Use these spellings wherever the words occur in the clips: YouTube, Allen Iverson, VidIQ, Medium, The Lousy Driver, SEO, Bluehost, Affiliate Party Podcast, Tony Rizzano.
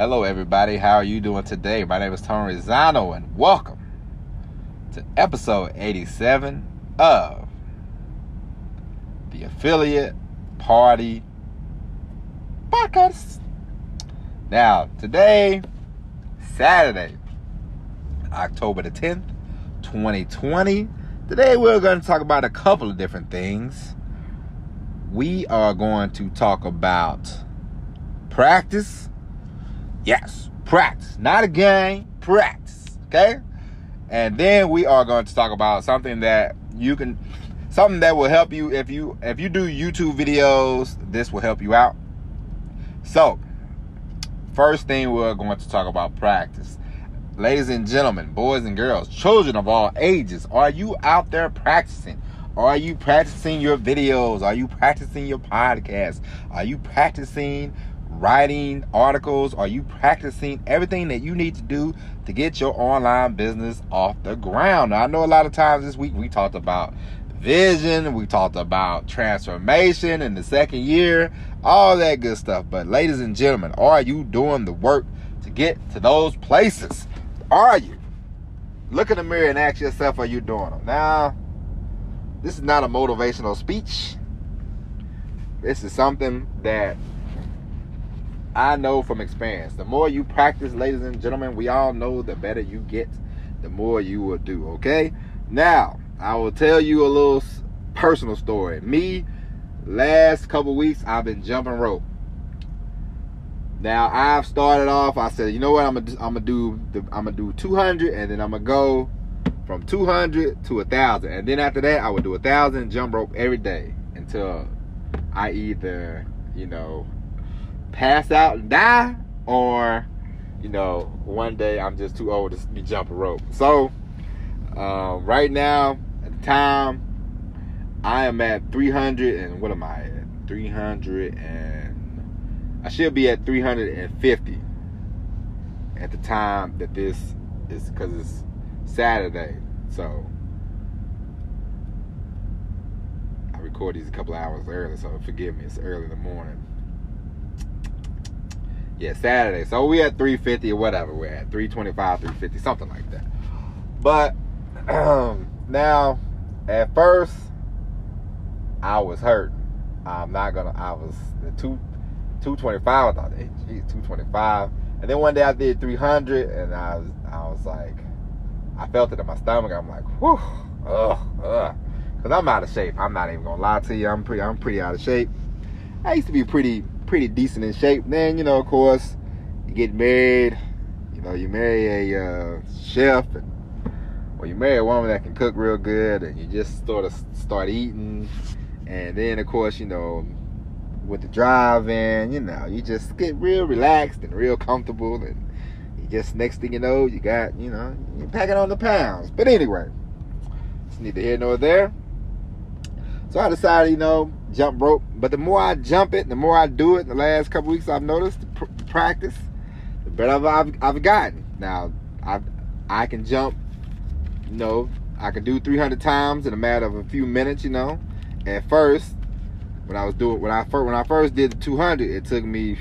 Hello everybody, how are you doing today? My name is Tony Rizzano and welcome to episode 87 of the Affiliate Party Podcast. Now today, Saturday, October the 10th, 2020. Today we're going to talk about a couple of different things. We are going to talk about practice. Yes, practice. Not a game, practice. Okay? And then we are going to talk about something that will help you if you do YouTube videos. This will help you out. So, first thing we're going to talk about, practice. Ladies and gentlemen, boys and girls, children of all ages, are you out there practicing? Are you practicing your videos? Are you practicing your podcasts? Are you practicing writing articles? Are you practicing everything that you need to do to get your online business off the ground? Now, I know a lot of times this week we talked about vision, we talked about transformation in the second year, all that good stuff. But ladies and gentlemen, are you doing the work to get to those places? Are you? Look in the mirror and ask yourself, are you doing them? Now, this is not a motivational speech. This is something that I know from experience. The more you practice, ladies and gentlemen, we all know, the better you get, the more you will do, okay? Now, I will tell you a little personal story. Me, last couple weeks, I've been jumping rope. Now, I've started off, I said, you know what, I'm gonna do 200, and then I'm gonna go from 200 to 1,000. And then after that, I would do 1,000 jump rope every day until I either, pass out and die, or one day I'm just too old to be jumping rope. So right now at the time I am at 300 and what am I at? 300 and I should be at 350 at the time that this is, because it's Saturday, so I record these a couple hours early, so forgive me, it's early in the morning. Yeah, Saturday. So we at 350 or whatever. We're at 325, 350, something like that. But now, at first, I was hurt. I was 225. I thought, hey, geez, 225. And then one day I did 300, and I was like, I felt it in my stomach. I'm like, whew, because I'm out of shape. I'm not even gonna lie to you. I'm pretty out of shape. I used to be pretty decent in shape. Then, of course, you get married, you marry a chef, or you marry a woman that can cook real good, and you just sort of start eating. And then, of course, with the drive-in, you just get real relaxed and real comfortable, and you just, next thing you know, you got, you're packing on the pounds. But anyway, it's neither here nor there. So I decided, jump rope. But the more I jump it, the more I do it, the last couple weeks I've noticed, the practice, the better I've gotten. Now, I can jump, I can do 300 times in a matter of a few minutes, At first, when I first did the 200, it took me a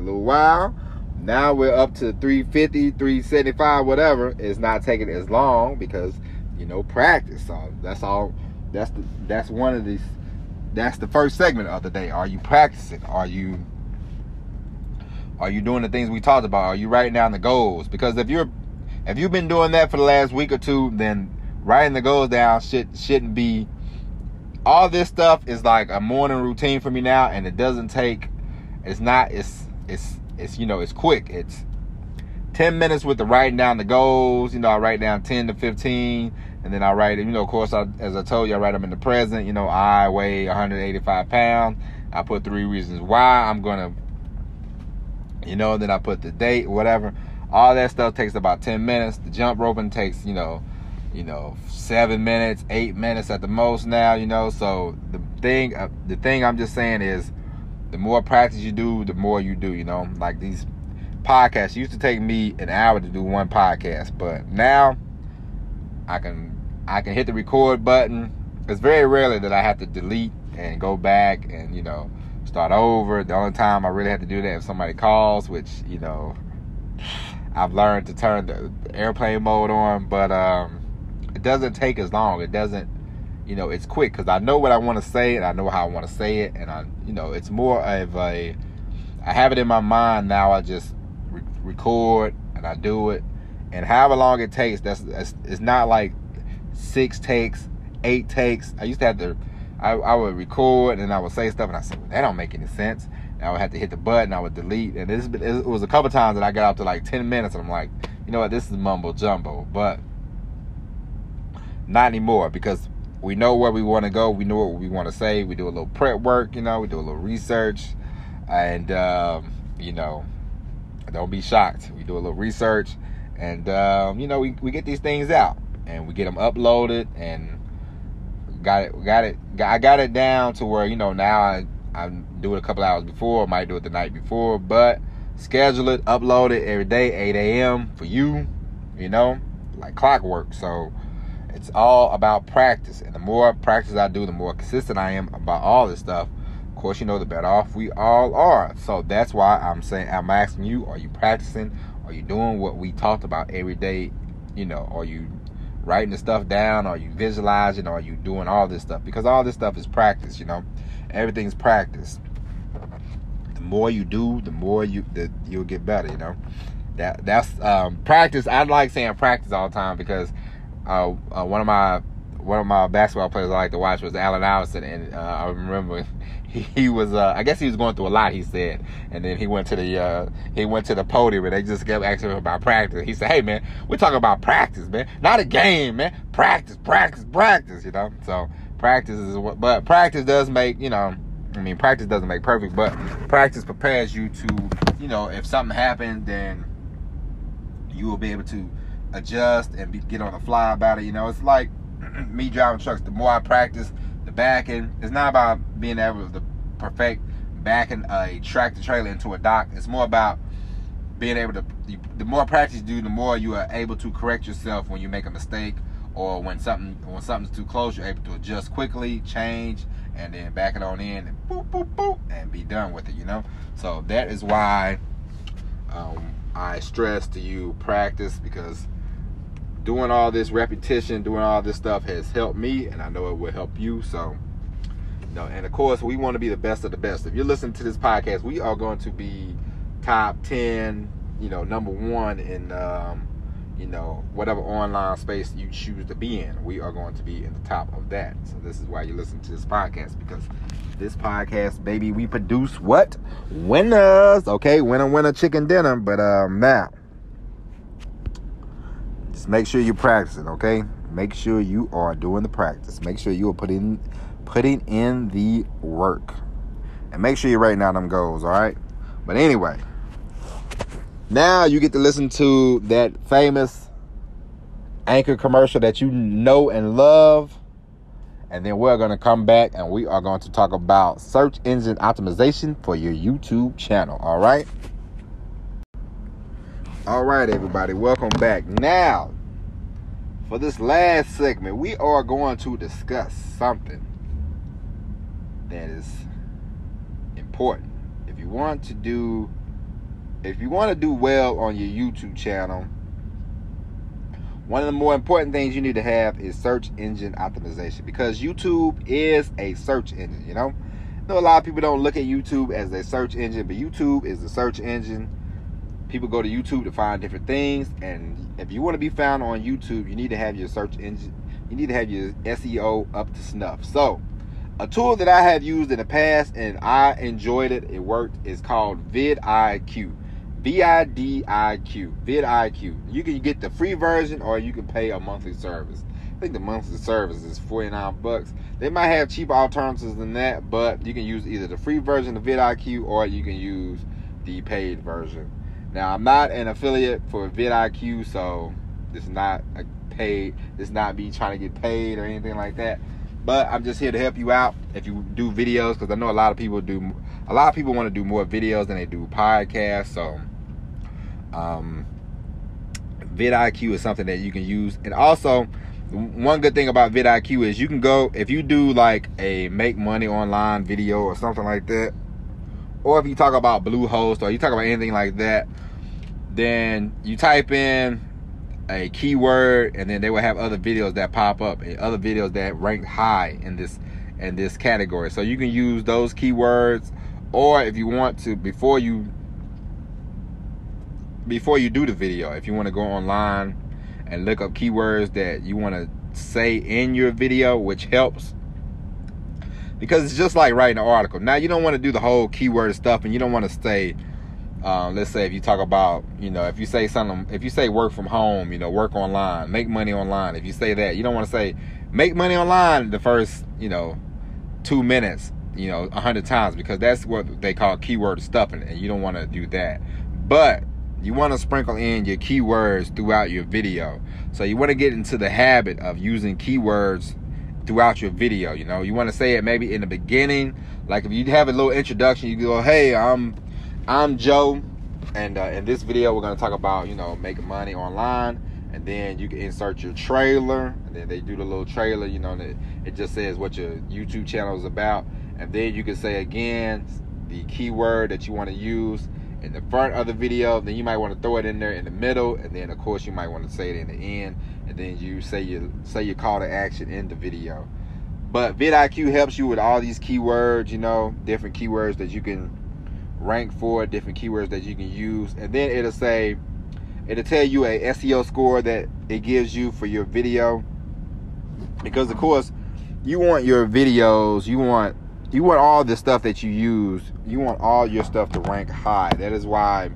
little while. Now we're up to 350, 375, whatever. It's not taking as long because, practice. So that's all. That's the first segment of the day. Are you practicing? Are you doing the things we talked about? Are you writing down the goals? Because if you've been doing that for the last week or two, then writing the goals down shouldn't be. All this stuff is like a morning routine for me now, and it doesn't take. It's not. It's it's quick. It's 10 minutes with the writing down the goals. I write down 10 to 15. And then I write it, of course, as I told you, I write them in the present. I weigh 185 pounds. I put 3 reasons why I'm going to, then I put the date, whatever. All that stuff takes about 10 minutes. The jump roping takes, 7 minutes, 8 minutes at the most now, So the thing I'm just saying is, the more practice you do, the more you do, Like these podcasts, it used to take me an hour to do one podcast, but now I can hit the record button. It's very rarely that I have to delete and go back and start over. The only time I really have to do that if somebody calls, which, you know, I've learned to turn the airplane mode on, but it doesn't take as long. It doesn't, you know, it's quick because I know what I want to say and I know how I want to say it, and I, you know, it's more of a, I have it in my mind now. I just record and I do it, and however long it takes, that's it's not like 6 takes, 8 takes. I used to have to, I would record and I would say stuff and I said, well, that don't make any sense. And I would have to hit the button, I would delete, and it was a couple times that I got up to like 10 minutes and I'm like, you know what, this is mumbo jumbo. But not anymore, because we know where we want to go, we know what we want to say, we do a little prep work, you know, we do a little research, and you know, don't be shocked, we do a little research, and you know, we get these things out and we get them uploaded, and I got it down to where, you know, now I do it a couple hours before, I might do it the night before, but schedule it, upload it every day, 8 a.m. for you, you know, like clockwork. So it's all about practice, and the more practice I do, the more consistent I am about all this stuff. Of course, you know, the better off we all are. So that's why I'm saying, I'm asking you, are you practicing? Are you doing what we talked about every day? You know, are you writing the stuff down? Are you visualizing? Are you doing all this stuff? Because all this stuff is practice, you know. Everything's practice. The more you do, the more you'll get better, you know. That's practice. I like saying practice all the time, because one of my basketball players I like to watch was Allen Iverson, and I remember he was I guess he was going through a lot, he said, and then he went to the podium and they just kept asking him about practice. He said, hey man, we're talking about practice, man, not a game, man. Practice, you know. So practice is what, but practice does make, you know, I mean, practice doesn't make perfect, but practice prepares you to, you know, if something happens, then you will be able to adjust and get on the fly about it. You know, it's like me driving trucks. The more I practice the backing, it's not about being able to perfect backing a tractor trailer into a dock. It's more about being able to, the more practice you do, the more you are able to correct yourself when you make a mistake, or when something's too close, you're able to adjust quickly, change, and then back it on in, and boop, boop, boop, and be done with it, you know. So that is why I stress to you practice, because doing all this repetition, doing all this stuff has helped me, and I know it will help you. So, you know, and of course, we want to be the best of the best. If you're listening to this podcast, we are going to be top 10, you know, number 1 in, you know, whatever online space you choose to be in. We are going to be in the top of that. So this is why you listen to this podcast, because this podcast, baby, we produce what? Winners. Okay, winner, chicken dinner. But now, just make sure you're practicing, okay? Make sure you are doing the practice. Make sure you are putting in the work. And make sure you're writing out them goals, all right? But anyway, now you get to listen to that famous Anchor commercial that you know and love. And then we're going to come back and we are going to talk about search engine optimization for your YouTube channel, all right? All right, everybody, welcome back. Now, for this last segment, we are going to discuss something that is important. If you want to do well on your YouTube channel, one of the more important things you need to have is search engine optimization, because YouTube is a search engine, you know? I know a lot of people don't look at YouTube as a search engine, but YouTube is a search engine. People go to YouTube to find different things, and if you want to be found on YouTube, you need to have your search engine, you need to have your SEO up to snuff. So, a tool that I have used in the past and I enjoyed it, it worked, is called VidIQ. VidIQ. VidIQ. You can get the free version, or you can pay a monthly service. I think the monthly service is $49. They might have cheaper alternatives than that, but you can use either the free version of VidIQ, or you can use the paid version. Now, I'm not an affiliate for VidIQ, so this is not a paid, this is not me trying to get paid or anything like that. But I'm just here to help you out if you do videos, because I know a lot of people want to do more videos than they do podcasts. So, VidIQ is something that you can use. And also, one good thing about VidIQ is you can go, if you do like a make money online video or something like that, or if you talk about Bluehost or you talk about anything like that, then you type in a keyword and then they will have other videos that pop up, and other videos that rank high in this category. So you can use those keywords, or if you want to, before you do the video, if you want to go online and look up keywords that you want to say in your video, which helps, because it's just like writing an article. Now, you don't want to do the whole keyword stuff, and you don't want to stay, let's say if you talk about, if you say something, if you say work from home, work online, make money online, if you say that, you don't want to say make money online the first, 2 minutes, 100 times, because that's what they call keyword stuffing, and you don't want to do that. But you want to sprinkle in your keywords throughout your video. So you want to get into the habit of using keywords throughout your video. You want to say it maybe in the beginning, like if you have a little introduction, you go, "Hey, I'm Joe, and in this video we're going to talk about making money online." And then you can insert your trailer, and then they do the little trailer, it just says what your YouTube channel is about. And then you can say again the keyword that you want to use in the front of the video. Then you might want to throw it in there in the middle, and then of course you might want to say it in the end, and then you say your call to action in the video. But vidIQ helps you with all these keywords, different keywords that you can rank for, different keywords that you can use, and then it'll tell you a SEO score that it gives you for your video, because of course you want your videos, you want all the stuff that you use, you want all your stuff to rank high. That is why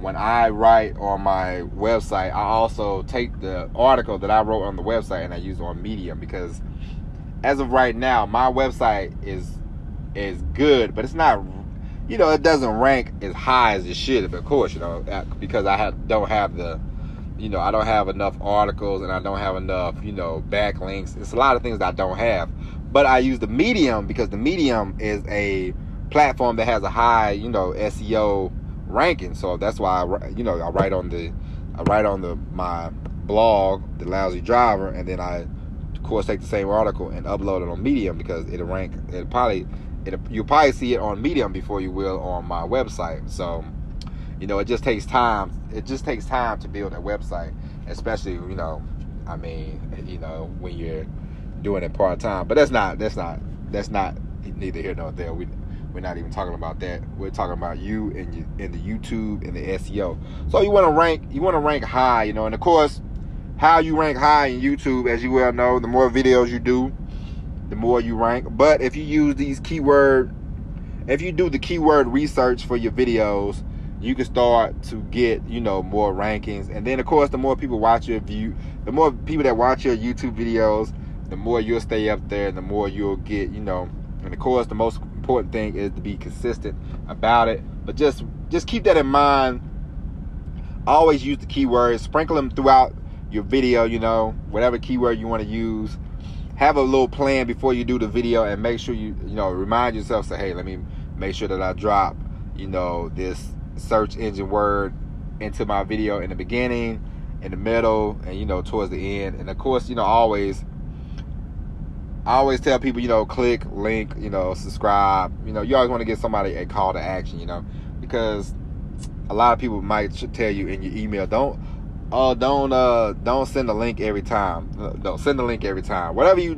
when I write on my website, I also take the article that I wrote on the website and I use it on Medium, because as of right now, my website is good, but it's not, it doesn't rank as high as it should, of course, because I don't have enough articles, and I don't have enough, backlinks. It's a lot of things that I don't have. But I use the Medium, because the Medium is a platform that has a high, SEO ranking. So that's why I write on my blog, The Lousy Driver, and then I, of course, take the same article and upload it on Medium, because you'll probably see it on Medium before you will on my website. So, it just takes time. It just takes time to build a website, especially, when you're doing it part time. But that's not neither here nor there. We're not even talking about that. We're talking about you and the YouTube and the SEO. So you want to rank high, and of course how you rank high in YouTube, as you well know, the more videos you do, the more you rank. But if you do the keyword research for your videos, you can start to get, more rankings. And then of course the more people the more people that watch your YouTube videos, the more you'll stay up there, the more you'll get, and of course the most important thing is to be consistent about it. But just keep that in mind. Always use the keywords, sprinkle them throughout your video, whatever keyword you want to use. Have a little plan before you do the video, and make sure you remind yourself, say, hey, let me make sure that I drop, this search engine word into my video in the beginning, in the middle, and towards the end. And of course, I always tell people, click, link, subscribe. You always want to give somebody a call to action, because a lot of people might tell you in your email, don't send a link every time. Don't send a link every time. Whatever you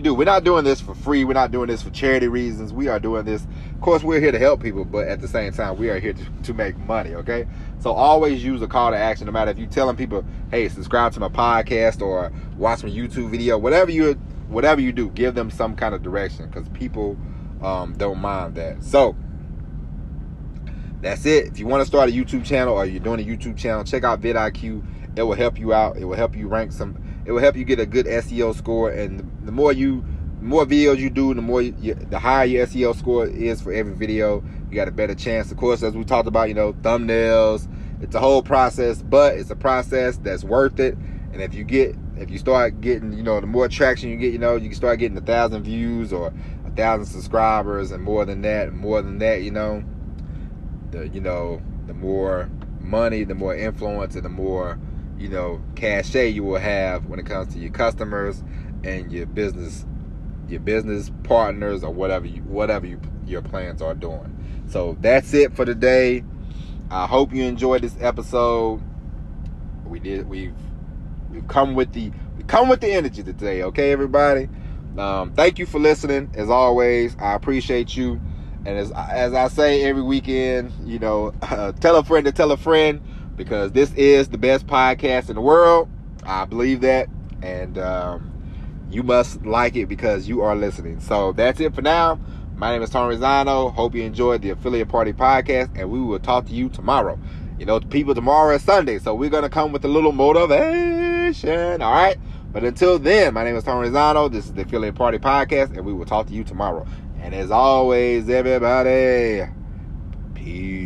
do, we're not doing this for free. We're not doing this for charity reasons. We are doing this. Of course, we're here to help people, but at the same time, we are here to make money. Okay, so always use a call to action. No matter if you're telling people, hey, subscribe to my podcast or watch my YouTube video, whatever you do, give them some kind of direction, because people don't mind that. So that's it. If you want to start a YouTube channel, or you're doing a YouTube channel, check out vidIQ. It will help you out. It will help you rank some. It will help you get a good SEO score. And the more videos you do, the higher your SEO score is for every video. You got a better chance. Of course, as we talked about, thumbnails. It's a whole process, but it's a process that's worth it. And if you start getting, the more traction you get, you can start getting 1,000 views or 1,000 subscribers, and more than that, the more money, the more influence, and the more, cachet you will have when it comes to your customers and your business partners, or whatever your plans are doing. So that's it for today. I hope you enjoyed this episode. We've come with the energy today, okay, everybody? Thank you for listening. As always, I appreciate you. And as I say every weekend, you know, tell a friend to tell a friend, because this is the best podcast in the world. I believe that. And you must like it because you are listening. So that's it for now. My name is Tony Rizzano. Hope you enjoyed the Affiliate Party Podcast, and we will talk to you tomorrow. You know, people, tomorrow is Sunday, so we're going to come with a little motivation, all right? But until then, my name is Tony Rizzano. This is the Affiliate Party Podcast, and we will talk to you tomorrow. And as always, everybody, peace.